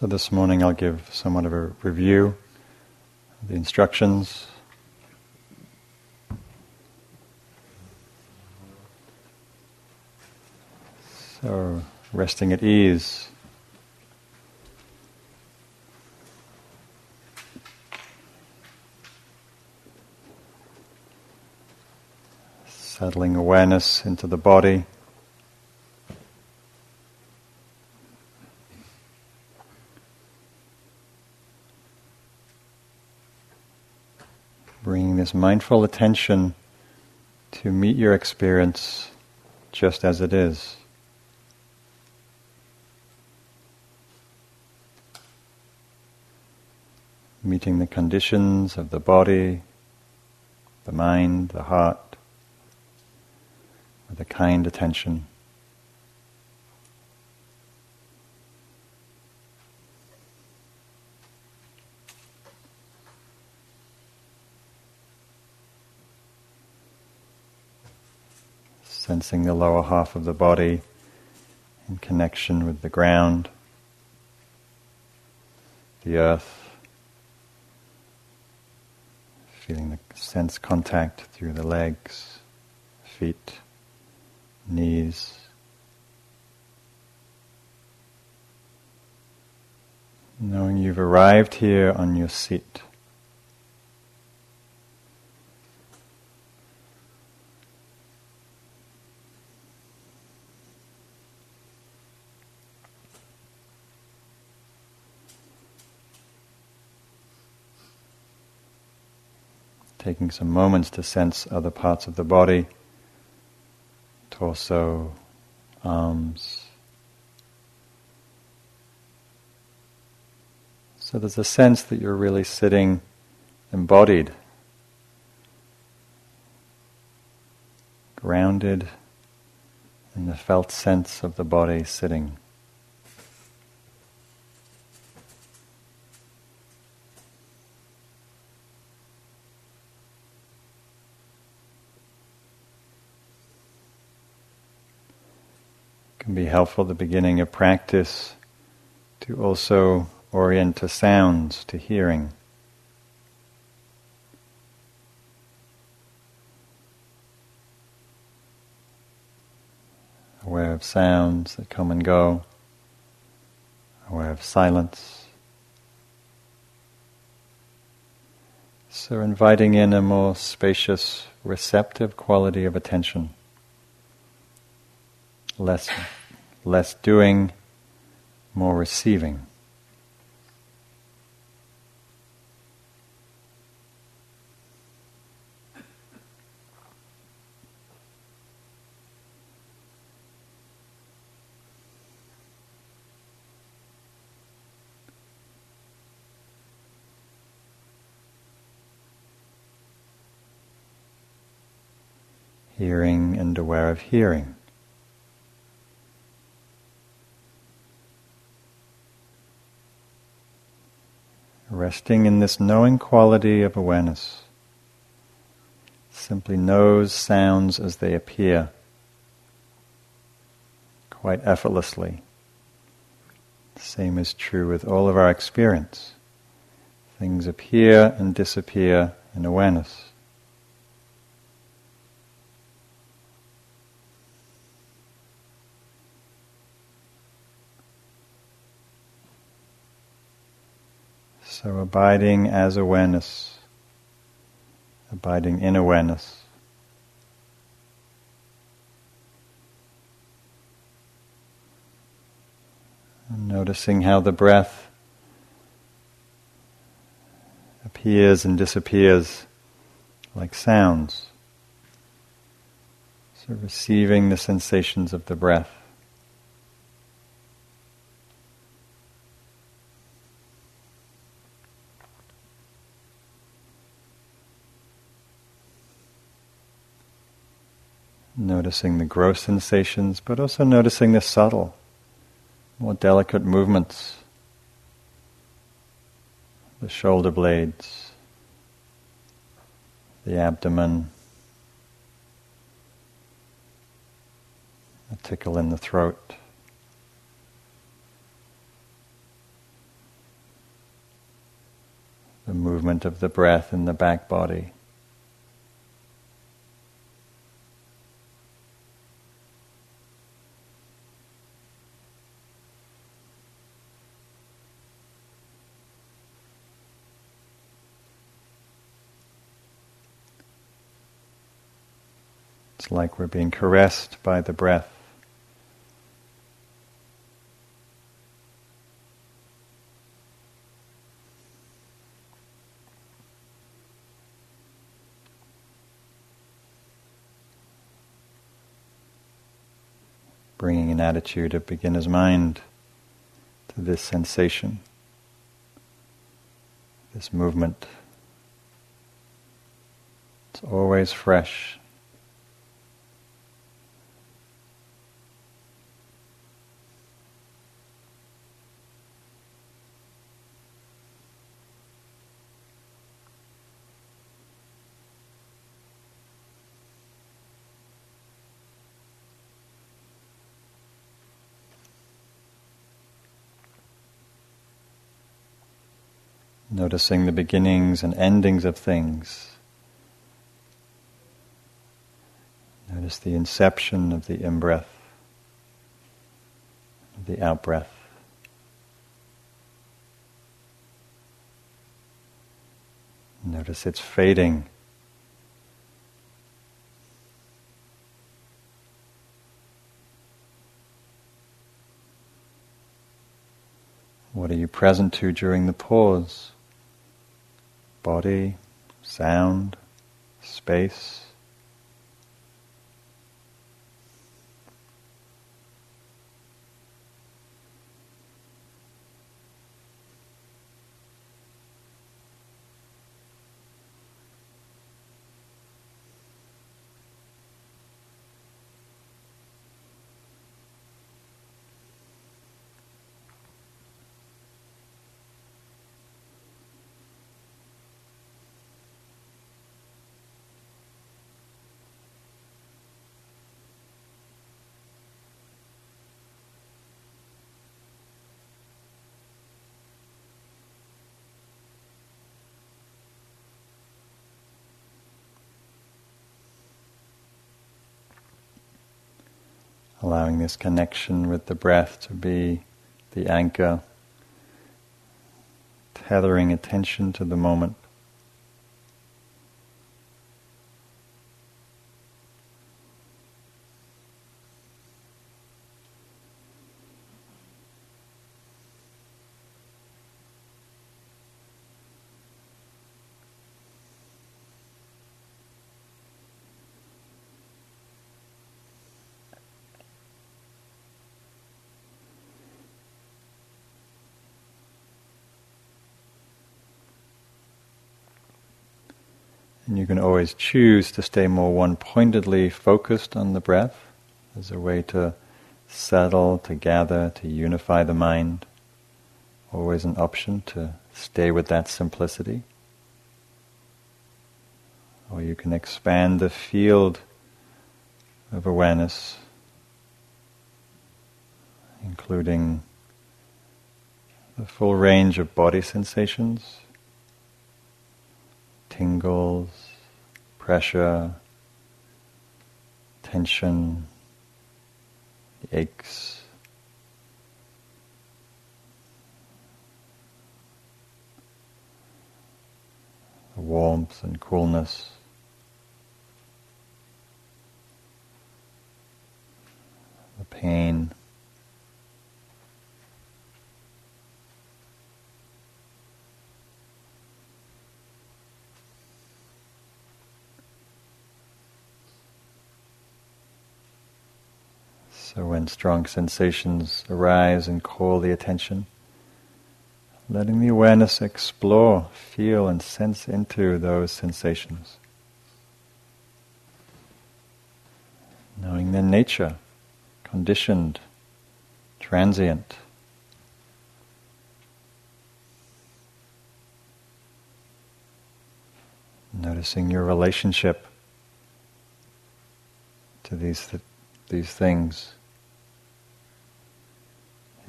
So this morning I'll give somewhat of a review of the instructions. So, resting at ease. Settling awareness into the body. Bringing this mindful attention to meet your experience just as it is. Meeting the conditions of the body, the mind, the heart, with a kind attention. Sensing the lower half of the body in connection with the ground, the earth. Feeling the sense contact through the legs, feet, knees. Knowing you've arrived here on your seat. Taking some moments to sense other parts of the body, torso, arms. So there's a sense that you're really sitting embodied, grounded in the felt sense of the body sitting. Can be helpful at the beginning of practice to also orient to sounds, to hearing. Aware of sounds that come and go, aware of silence. So inviting in a more spacious, receptive quality of attention. Less doing, more receiving. Hearing and aware of hearing. Resting in this knowing quality of awareness. Simply knows sounds as they appear, quite effortlessly. The same is true with all of our experience. Things appear and disappear in awareness. So abiding as awareness, abiding in awareness. And noticing how the breath appears and disappears like sounds. So receiving the sensations of the breath. Noticing the gross sensations, but also noticing the subtle, more delicate movements, the shoulder blades, the abdomen, a tickle in the throat, the movement of the breath in the back body. It's like we're being caressed by the breath. Bringing an attitude of beginner's mind to this sensation, this movement. It's always fresh. Noticing the beginnings and endings of things. Notice the inception of the in-breath, the out-breath. Notice its fading. What are you present to during the pause? Body, sound, space. Allowing this connection with the breath to be the anchor, tethering attention to the moment. And you can always choose to stay more one-pointedly focused on the breath as a way to settle, to gather, to unify the mind. Always an option to stay with that simplicity. Or you can expand the field of awareness, including the full range of body sensations. Tingles, pressure, tension, the aches. The warmth and coolness. The pain. So when strong sensations arise and call the attention, letting the awareness explore, feel and sense into those sensations. Knowing their nature, conditioned, transient. Noticing your relationship to these things.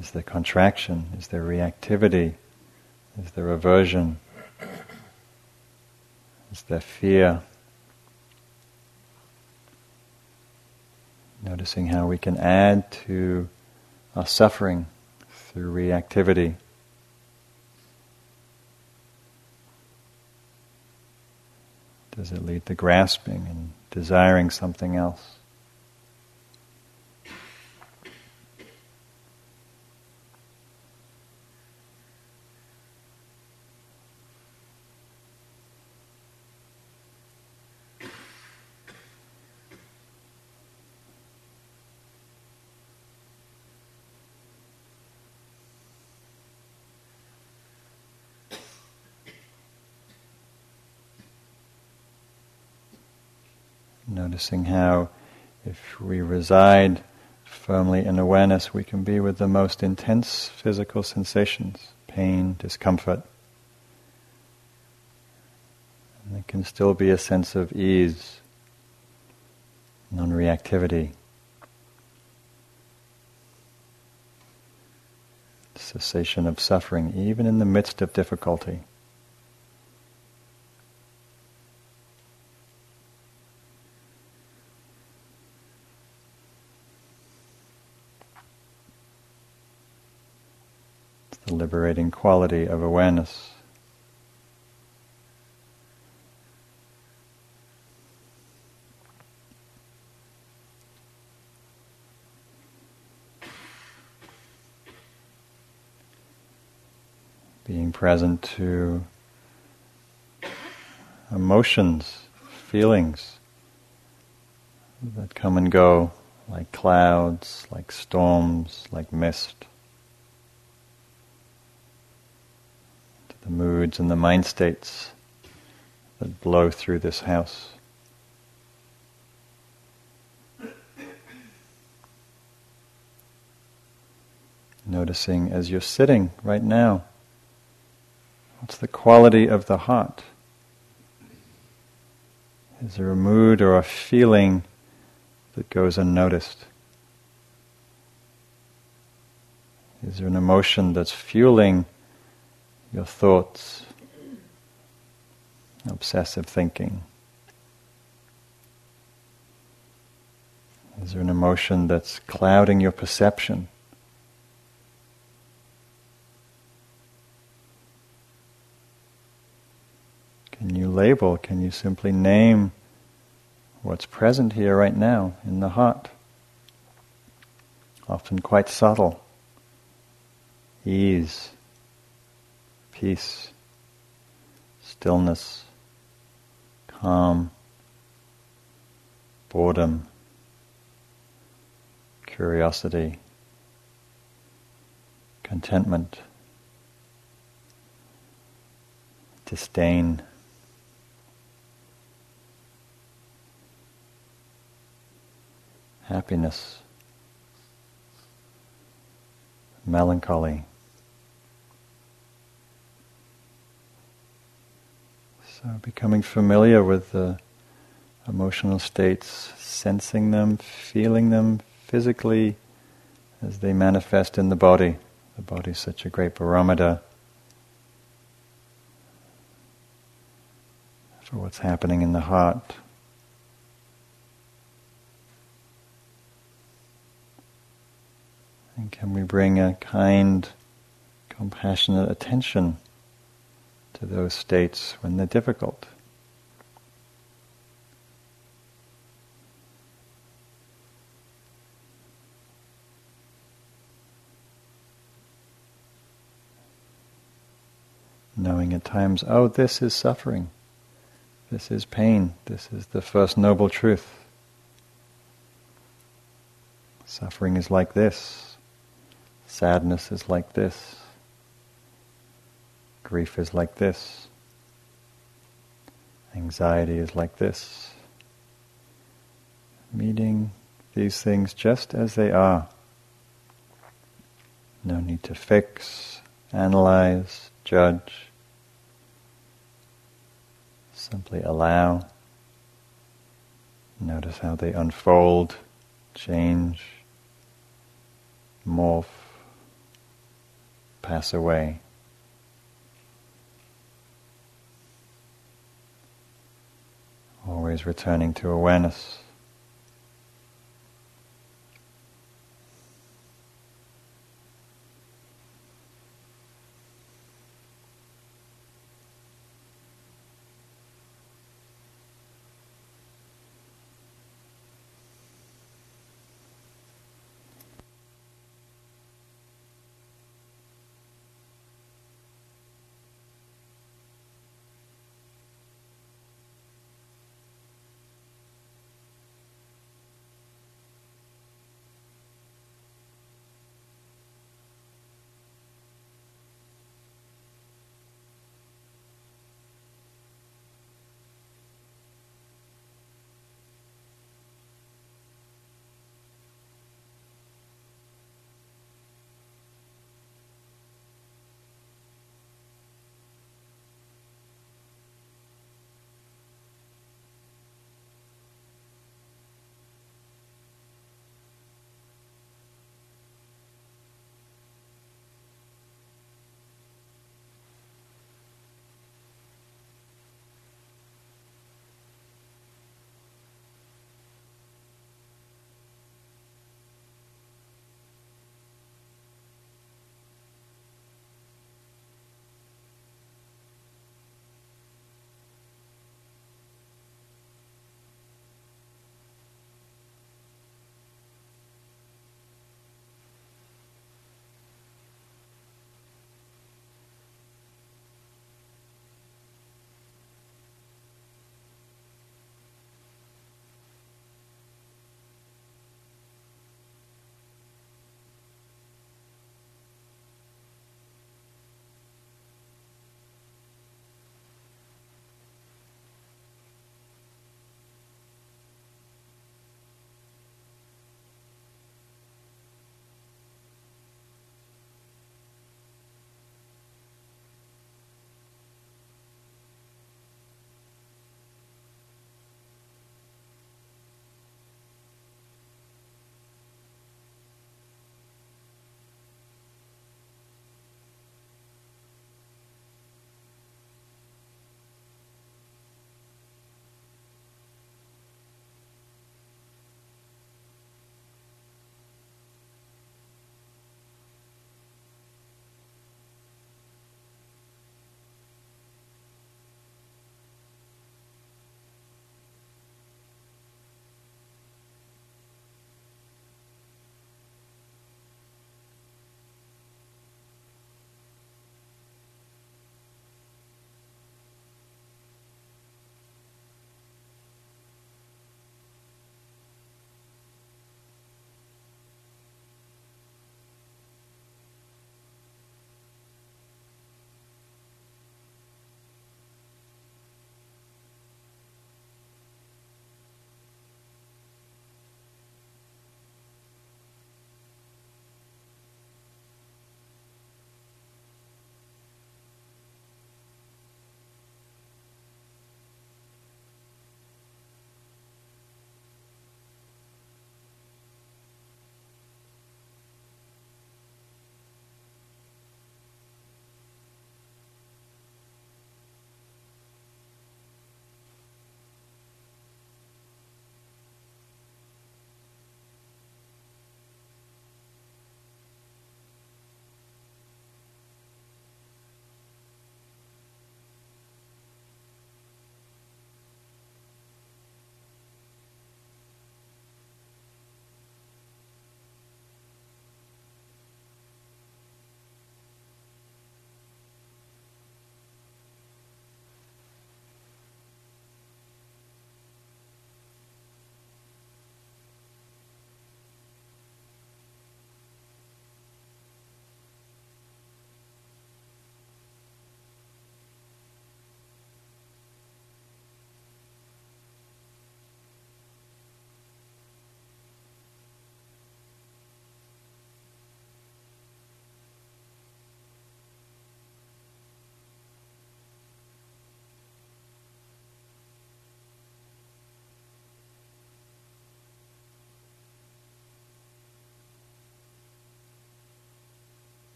Is there contraction? Is there reactivity? Is there aversion? Is there fear? Noticing how we can add to our suffering through reactivity. Does it lead to grasping and desiring something else? Noticing how, if we reside firmly in awareness, we can be with the most intense physical sensations, pain, discomfort. And there can still be a sense of ease, non-reactivity, cessation of suffering, even in the midst of difficulty. Liberating quality of awareness. Being present to emotions, feelings that come and go like clouds, like storms, like mist. The moods and the mind states that blow through this house. Noticing as you're sitting right now, what's the quality of the heart? Is there a mood or a feeling that goes unnoticed? Is there an emotion that's fueling your thoughts, obsessive thinking? Is there an emotion that's clouding your perception? Can you label, can you simply name what's present here right now in the heart? Often quite subtle. Ease. Peace, stillness, calm, boredom, curiosity, contentment, disdain. Happiness, melancholy. Becoming familiar with the emotional states, sensing them, feeling them physically as they manifest in the body. The body is such a great barometer for what's happening in the heart. And can we bring a kind, compassionate attention to those states when they're difficult? Knowing at times, oh, this is suffering, this is pain, this is the First Noble Truth. Suffering is like this, sadness is like this, grief is like this, anxiety is like this. Meeting these things just as they are. No need to fix, analyze, judge. Simply allow. Notice how they unfold, change, morph, pass away. is returning to awareness.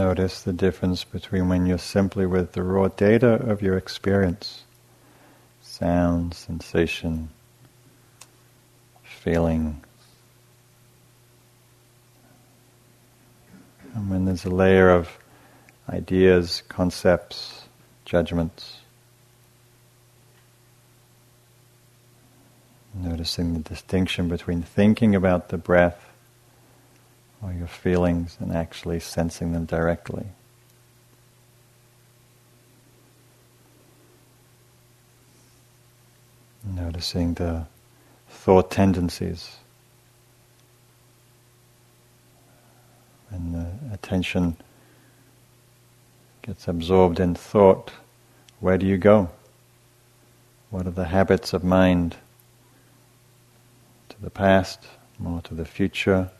notice the difference between when you're simply with the raw data of your experience, sound, sensation, feeling, and when there's a layer of ideas, concepts, judgments. Noticing the distinction between thinking about the breath or your feelings and actually sensing them directly. Noticing the thought tendencies and the attention gets absorbed in thought. Where do you go? What are the habits of mind? To the past, more to the future,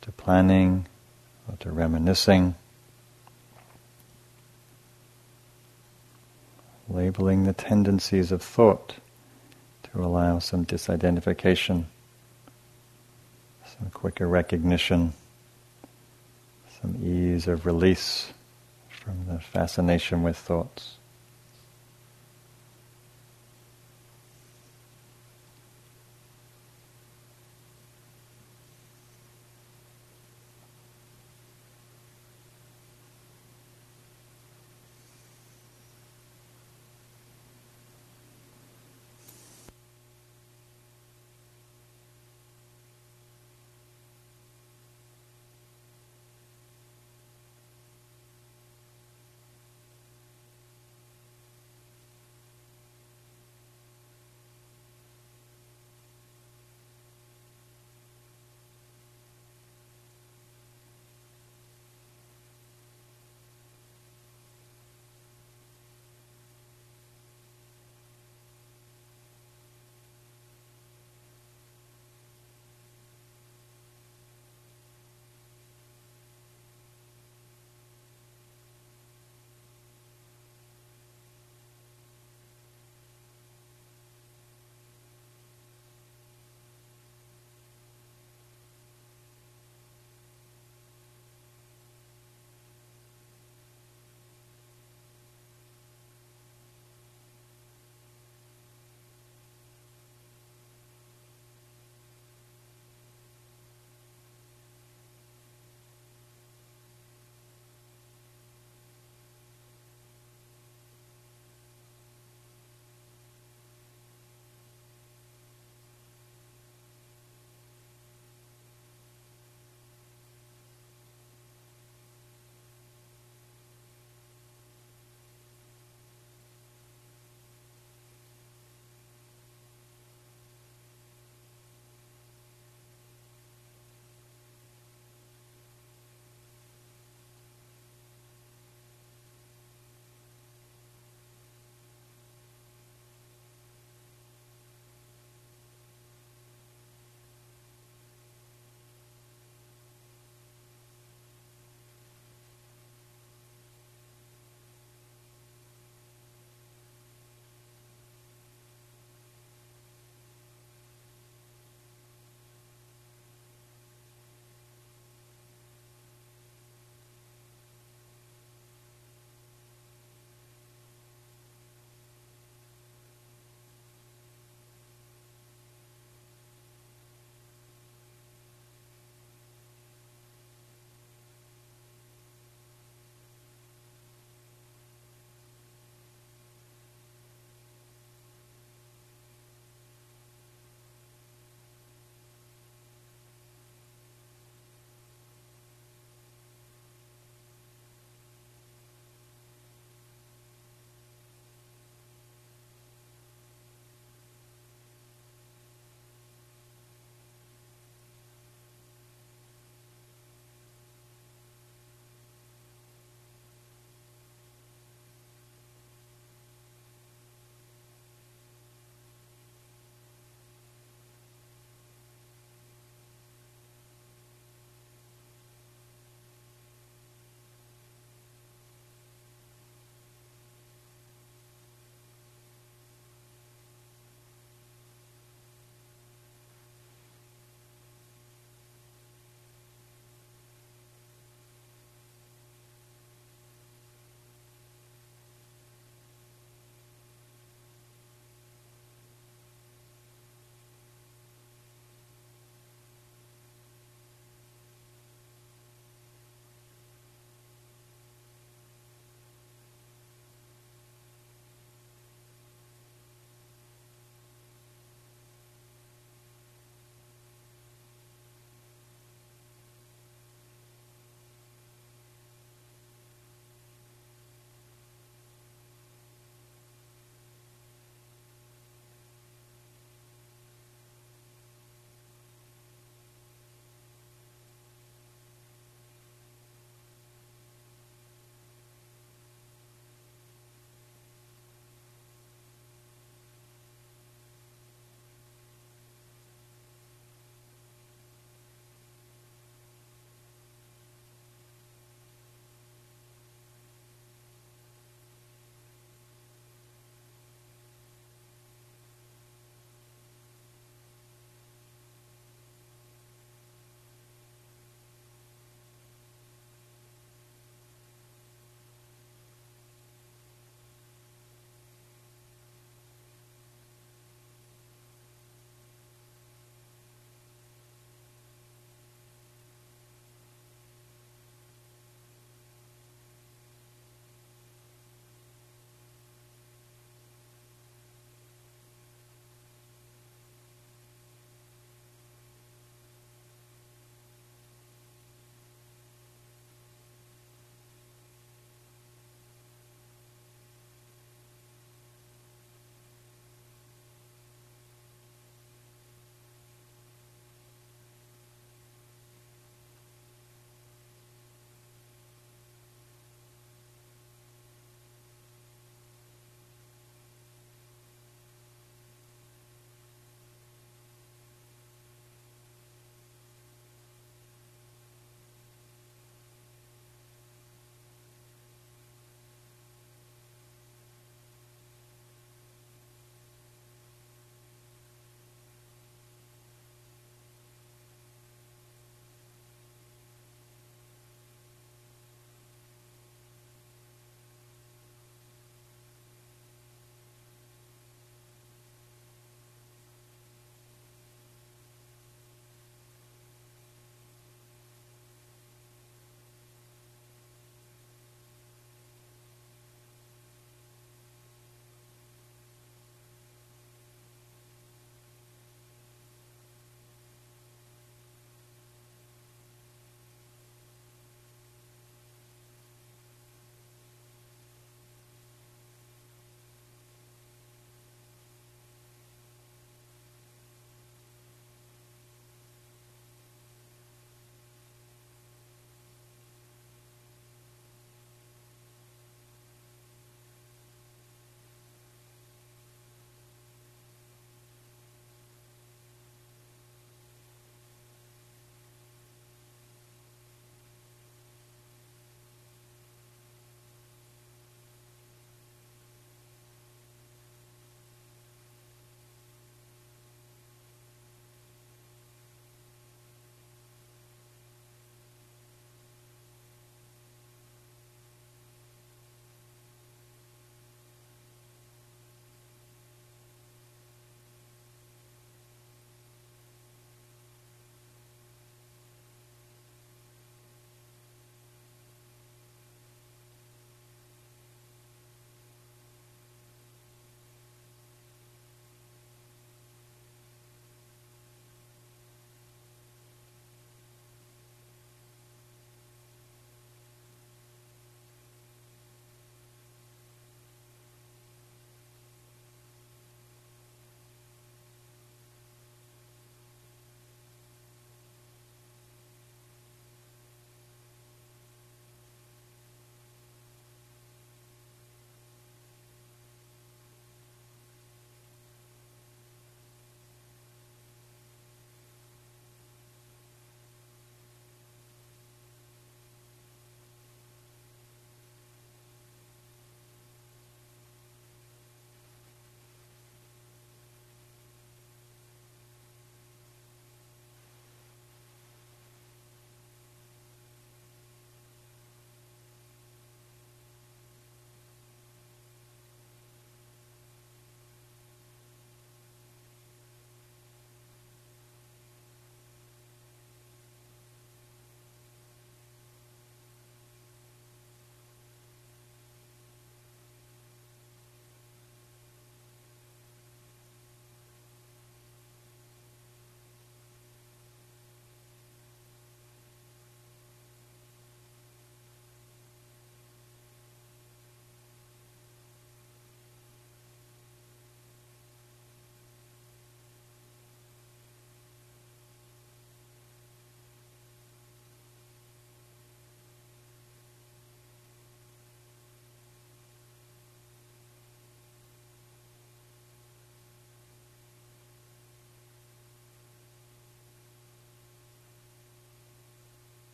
to planning, or to reminiscing. Labeling the tendencies of thought to allow some disidentification, some quicker recognition, some ease of release from the fascination with thoughts.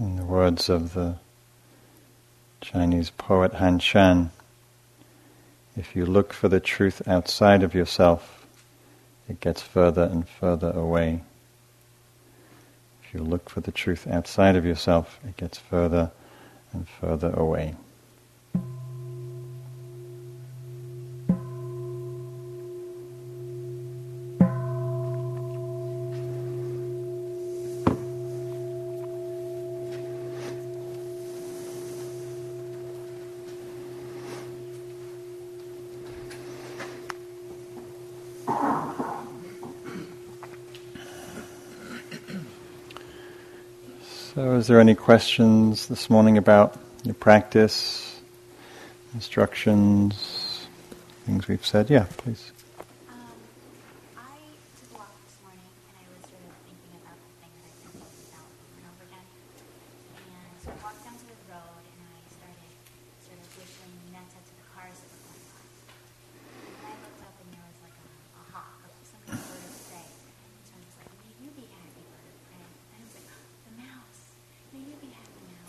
In the words of the Chinese poet Han Shan, if you look for the truth outside of yourself, it gets further and further away. If you look for the truth outside of yourself, it gets further and further away. So is there any questions this morning about your practice, instructions, things we've said? Yeah, please. I took a walk this morning and I was sort of thinking about the things I've been thinking about over and over again. And so I walked down to the road and I started sort of wishing nuts out to the cars that were going by. And I looked up and there was like a hawk or something sort of say. So I was like, may you be happy, bird, right? And I was like, the mouse. May you be happy now.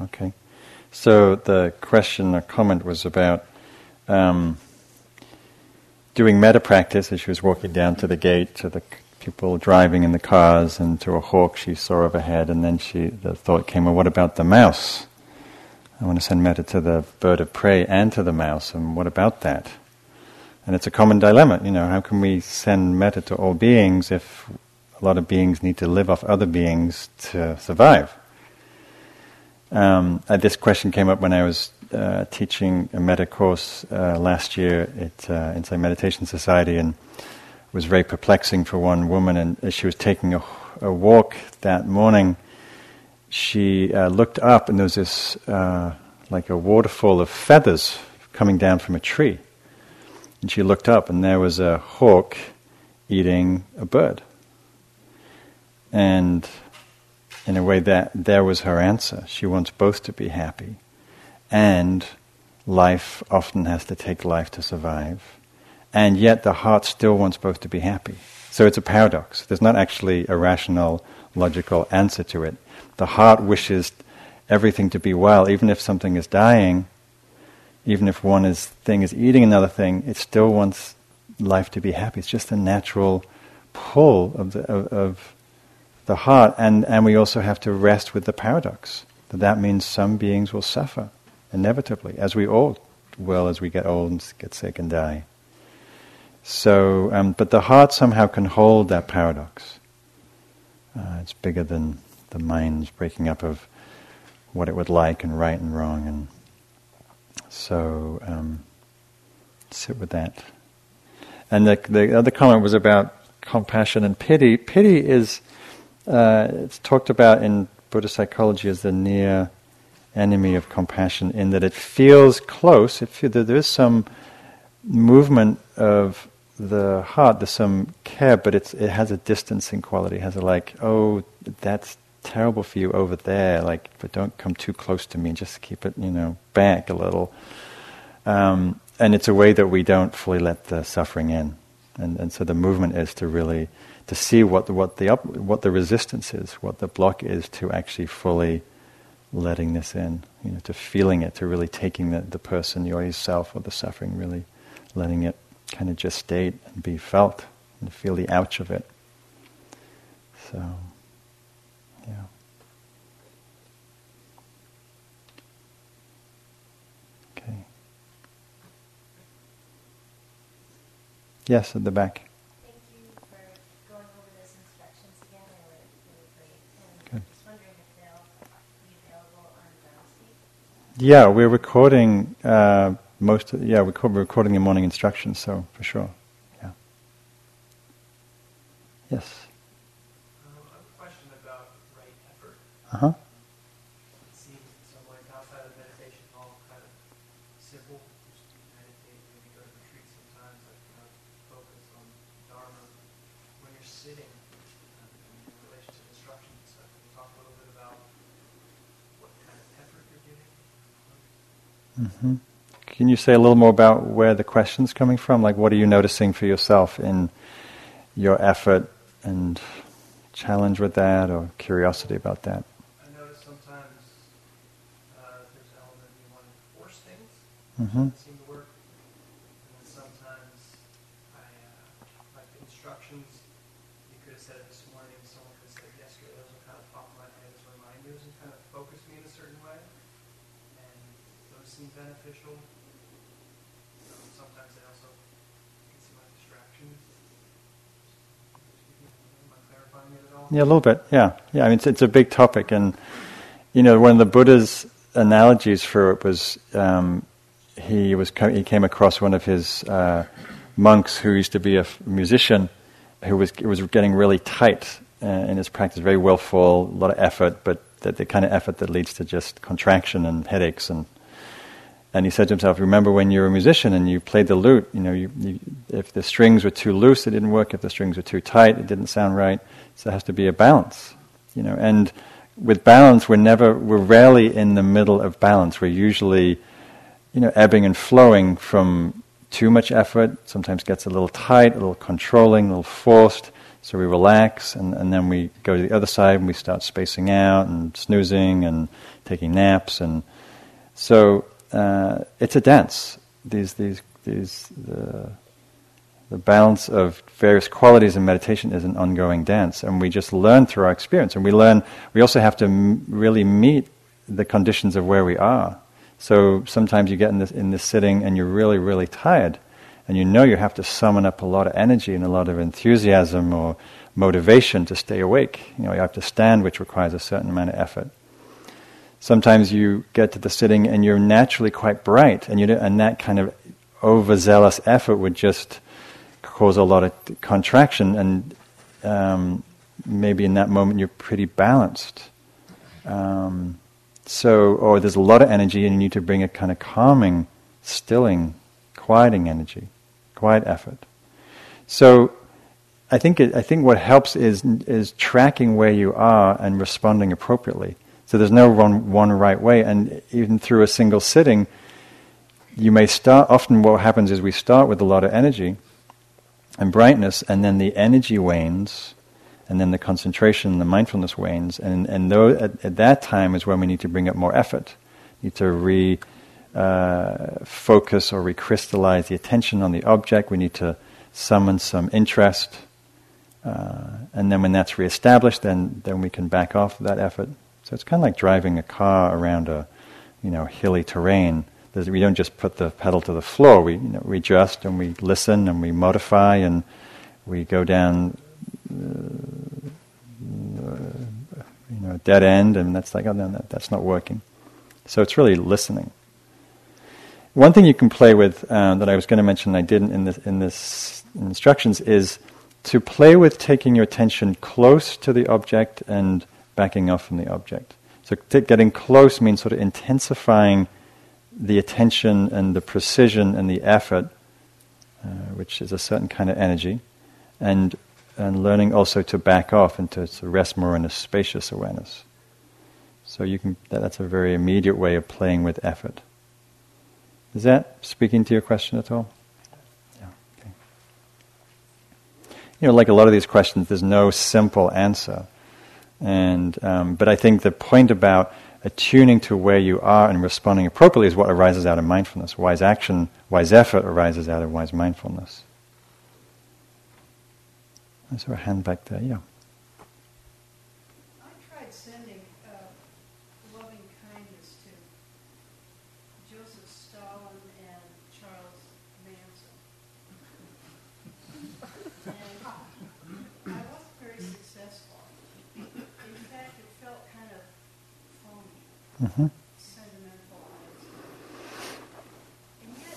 Okay. So the question or comment was about doing metta practice as she was walking down to the gate to the people driving in the cars and to a hawk she saw overhead, and then the thought came, well, what about the mouse? I want to send metta to the bird of prey and to the mouse, and what about that? And it's a common dilemma, you know, how can we send metta to all beings if a lot of beings need to live off other beings to survive? This question came up when I was teaching a metta course last year at Insight Meditation Society, and it was very perplexing for one woman. And as she was taking a walk that morning, she looked up, and there was this like a waterfall of feathers coming down from a tree. And she looked up, and there was a hawk eating a bird. And in a way, there was her answer. She wants both to be happy. And life often has to take life to survive. And yet the heart still wants both to be happy. So it's a paradox. There's not actually a rational, logical answer to it. The heart wishes everything to be well. Even if something is dying, even if thing is eating another thing, it still wants life to be happy. It's just a natural pull of the heart, and we also have to rest with the paradox that means some beings will suffer inevitably, as we all will as we get old and get sick and die. So, but the heart somehow can hold that paradox. It's bigger than the mind's breaking up of what it would like and right and wrong, and so sit with that. And the other comment was about compassion and pity. Pity is it's talked about in Buddhist psychology as the near enemy of compassion, in that it feels close. There is some movement of the heart, there's some care, but it has a distancing quality. It has a like, oh, that's terrible for you over there, like, but don't come too close to me, just keep it, back a little. And it's a way that we don't fully let the suffering in. And so the movement is to really to see what the resistance is, what the block is to actually fully letting this in, to feeling it, to really taking the person, yourself, or the suffering, really letting it kind of gestate and be felt and feel the ouch of it. So, yeah. Okay. Yes, at the back. Yeah, we're recording we're recording the morning instructions, so for sure. Yeah. Yes. I have a question about right effort. It seems in some ways outside of meditation, all kind of simple. Just meditate, maybe go to retreat sometimes. Like focus on Dharma when you're sitting in relation to instruction and stuff. Can you talk a little bit about what kind of effort you're giving? Can you say a little more about where the question's coming from? Like, what are you noticing for yourself in your effort and challenge with that, or curiosity about that? I notice sometimes there's an element you want to force things. Doesn't seem to work. And then sometimes, like the instructions you could have said this morning, someone could have said yesterday, those will kind of pop in my head as reminders and kind of focus me in a certain way. And those seem beneficial. Sometimes I also can see my distractions. Am I clarifying it at all? Yeah, a little bit. Yeah. I mean, it's a big topic, and one of the Buddha's analogies for it was he came across one of his monks who used to be a musician who was getting really tight in his practice, very willful, a lot of effort, but the kind of effort that leads to just contraction and headaches and. And he said to himself, remember when you were a musician and you played the lute, if the strings were too loose, it didn't work. If the strings were too tight, it didn't sound right. So there has to be a balance, And with balance, we're rarely in the middle of balance. We're usually, ebbing and flowing from too much effort. Sometimes gets a little tight, a little controlling, a little forced. So we relax and then we go to the other side and we start spacing out and snoozing and taking naps. And so... it's a dance. The balance of various qualities in meditation is an ongoing dance, and we just learn through our experience. And we learn. We also have to really meet the conditions of where we are. So sometimes you get in this sitting, and you're really, really tired, and you have to summon up a lot of energy and a lot of enthusiasm or motivation to stay awake. You have to stand, which requires a certain amount of effort. Sometimes you get to the sitting and you're naturally quite bright, and that kind of overzealous effort would just cause a lot of contraction, and maybe in that moment you're pretty balanced. Or there's a lot of energy and you need to bring a kind of calming, stilling, quieting energy, quiet effort. So I think what helps is tracking where you are and responding appropriately. So there's no one right way, and even through a single sitting, you may start, often what happens is we start with a lot of energy and brightness, and then the energy wanes, and then the concentration and the mindfulness wanes, and at that time is when we need to bring up more effort, need to focus or recrystallize the attention on the object, we need to summon some interest, and then when that's reestablished, then we can back off that effort. So it's kind of like driving a car around a, hilly terrain. We don't just put the pedal to the floor. We, we adjust and we listen and we modify and we go down, a dead end, and that's like, oh no, that's not working. So it's really listening. One thing you can play with that I was going to mention I didn't in this instructions is to play with taking your attention close to the object and backing off from the object. So getting close means sort of intensifying the attention and the precision and the effort, which is a certain kind of energy, and learning also to back off and to rest more in a spacious awareness. So that's a very immediate way of playing with effort. Is that speaking to your question at all? Yeah. Okay. Like a lot of these questions, there's no simple answer. But I think the point about attuning to where you are and responding appropriately is what arises out of mindfulness. Wise action, wise effort arises out of wise mindfulness. I saw a hand back there, yeah. I tried sending loving kindness to Joseph Stalin and Charles Manson. And I wasn't very successful. In fact, it felt kind of phony, sentimentalized. And yet,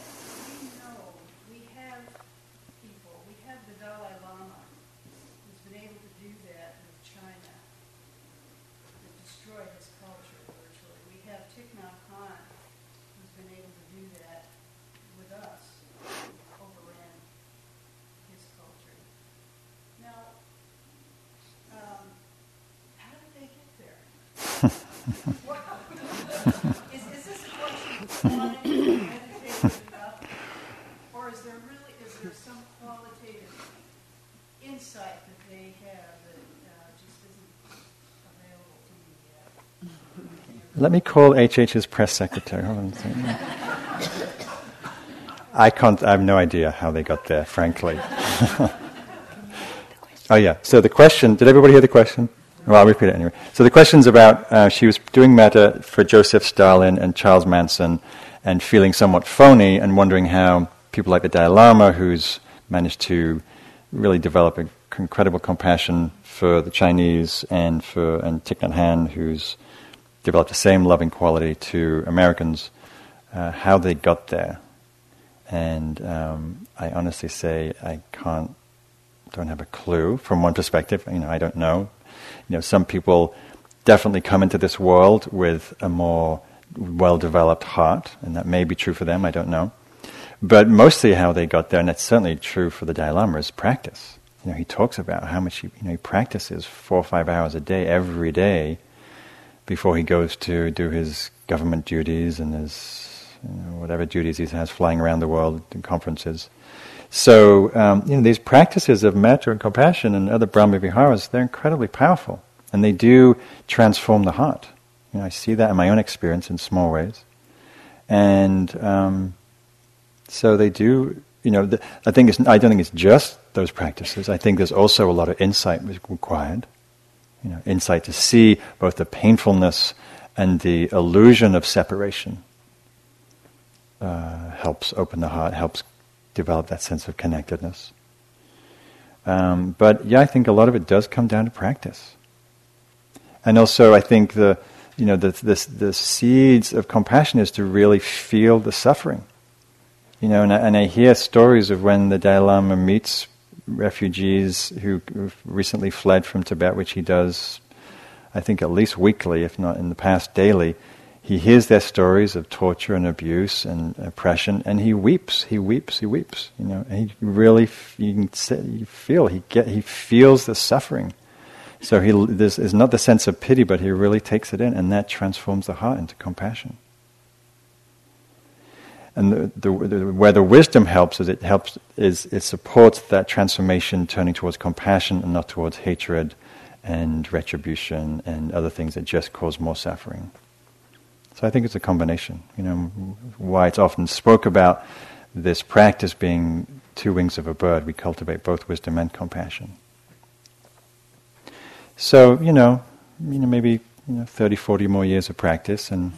Let me call HH's press secretary. I can't. I have no idea how they got there, frankly. Oh yeah. So the question. Did everybody hear the question? Well, I'll repeat it anyway. So the question's about she was doing metta for Joseph Stalin and Charles Manson, and feeling somewhat phony, and wondering how people like the Dalai Lama, who's managed to really develop an incredible compassion for the Chinese and for Thich Nhat Hanh, who's developed the same loving quality to Americans, how they got there. And I honestly say I don't have a clue from one perspective. I don't know. Some people definitely come into this world with a more well-developed heart, and that may be true for them, I don't know. But mostly how they got there, and that's certainly true for the Dalai Lama, is practice. He talks about how much he practices 4 or 5 hours a day, every day, before he goes to do his government duties and his whatever duties he has flying around the world in conferences. So these practices of metta and compassion and other Brahma-viharas, they're incredibly powerful, and they do transform the heart. I see that in my own experience in small ways, and so they do. I don't think it's just those practices. I think there's also a lot of insight required. Insight to see both the painfulness and the illusion of separation helps open the heart, helps develop that sense of connectedness. But yeah, I think a lot of it does come down to practice. And also, I think the seeds of compassion is to really feel the suffering. And I hear stories of when the Dalai Lama meets refugees who recently fled from Tibet, which he does, I think, at least weekly, if not in the past daily. He hears their stories of torture and abuse and oppression, and he weeps. And he really, he feels the suffering. So this is not the sense of pity, but he really takes it in, and that transforms the heart into compassion. And where the wisdom helps is it supports that transformation, turning towards compassion and not towards hatred and retribution and other things that just cause more suffering. So I think it's a combination. Why it's often spoke about this practice being two wings of a bird. We cultivate both wisdom and compassion. So maybe 30, 40 more years of practice, and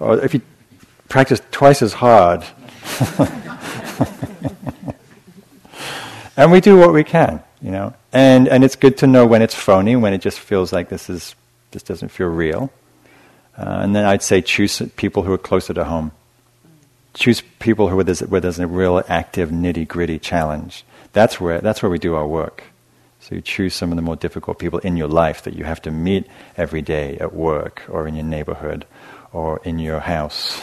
Or if you practice twice as hard. And we do what we can, And it's good to know when it's phony, when it just feels like this doesn't feel real. And then I'd say choose people who are closer to home. Choose people where there's a real active nitty-gritty challenge. That's where we do our work. So you choose some of the more difficult people in your life that you have to meet every day at work or in your neighborhood or in your house.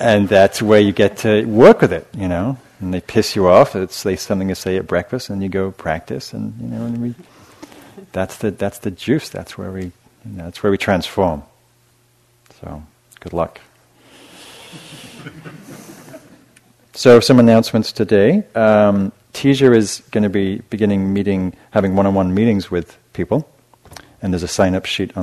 And that's where you get to work with it, And they piss you off. It's something you say at breakfast, and you go practice, and that's the juice. That's where we transform. So good luck. So some announcements today. Teja is going to be having one-on-one meetings with people, and there's a sign-up sheet on.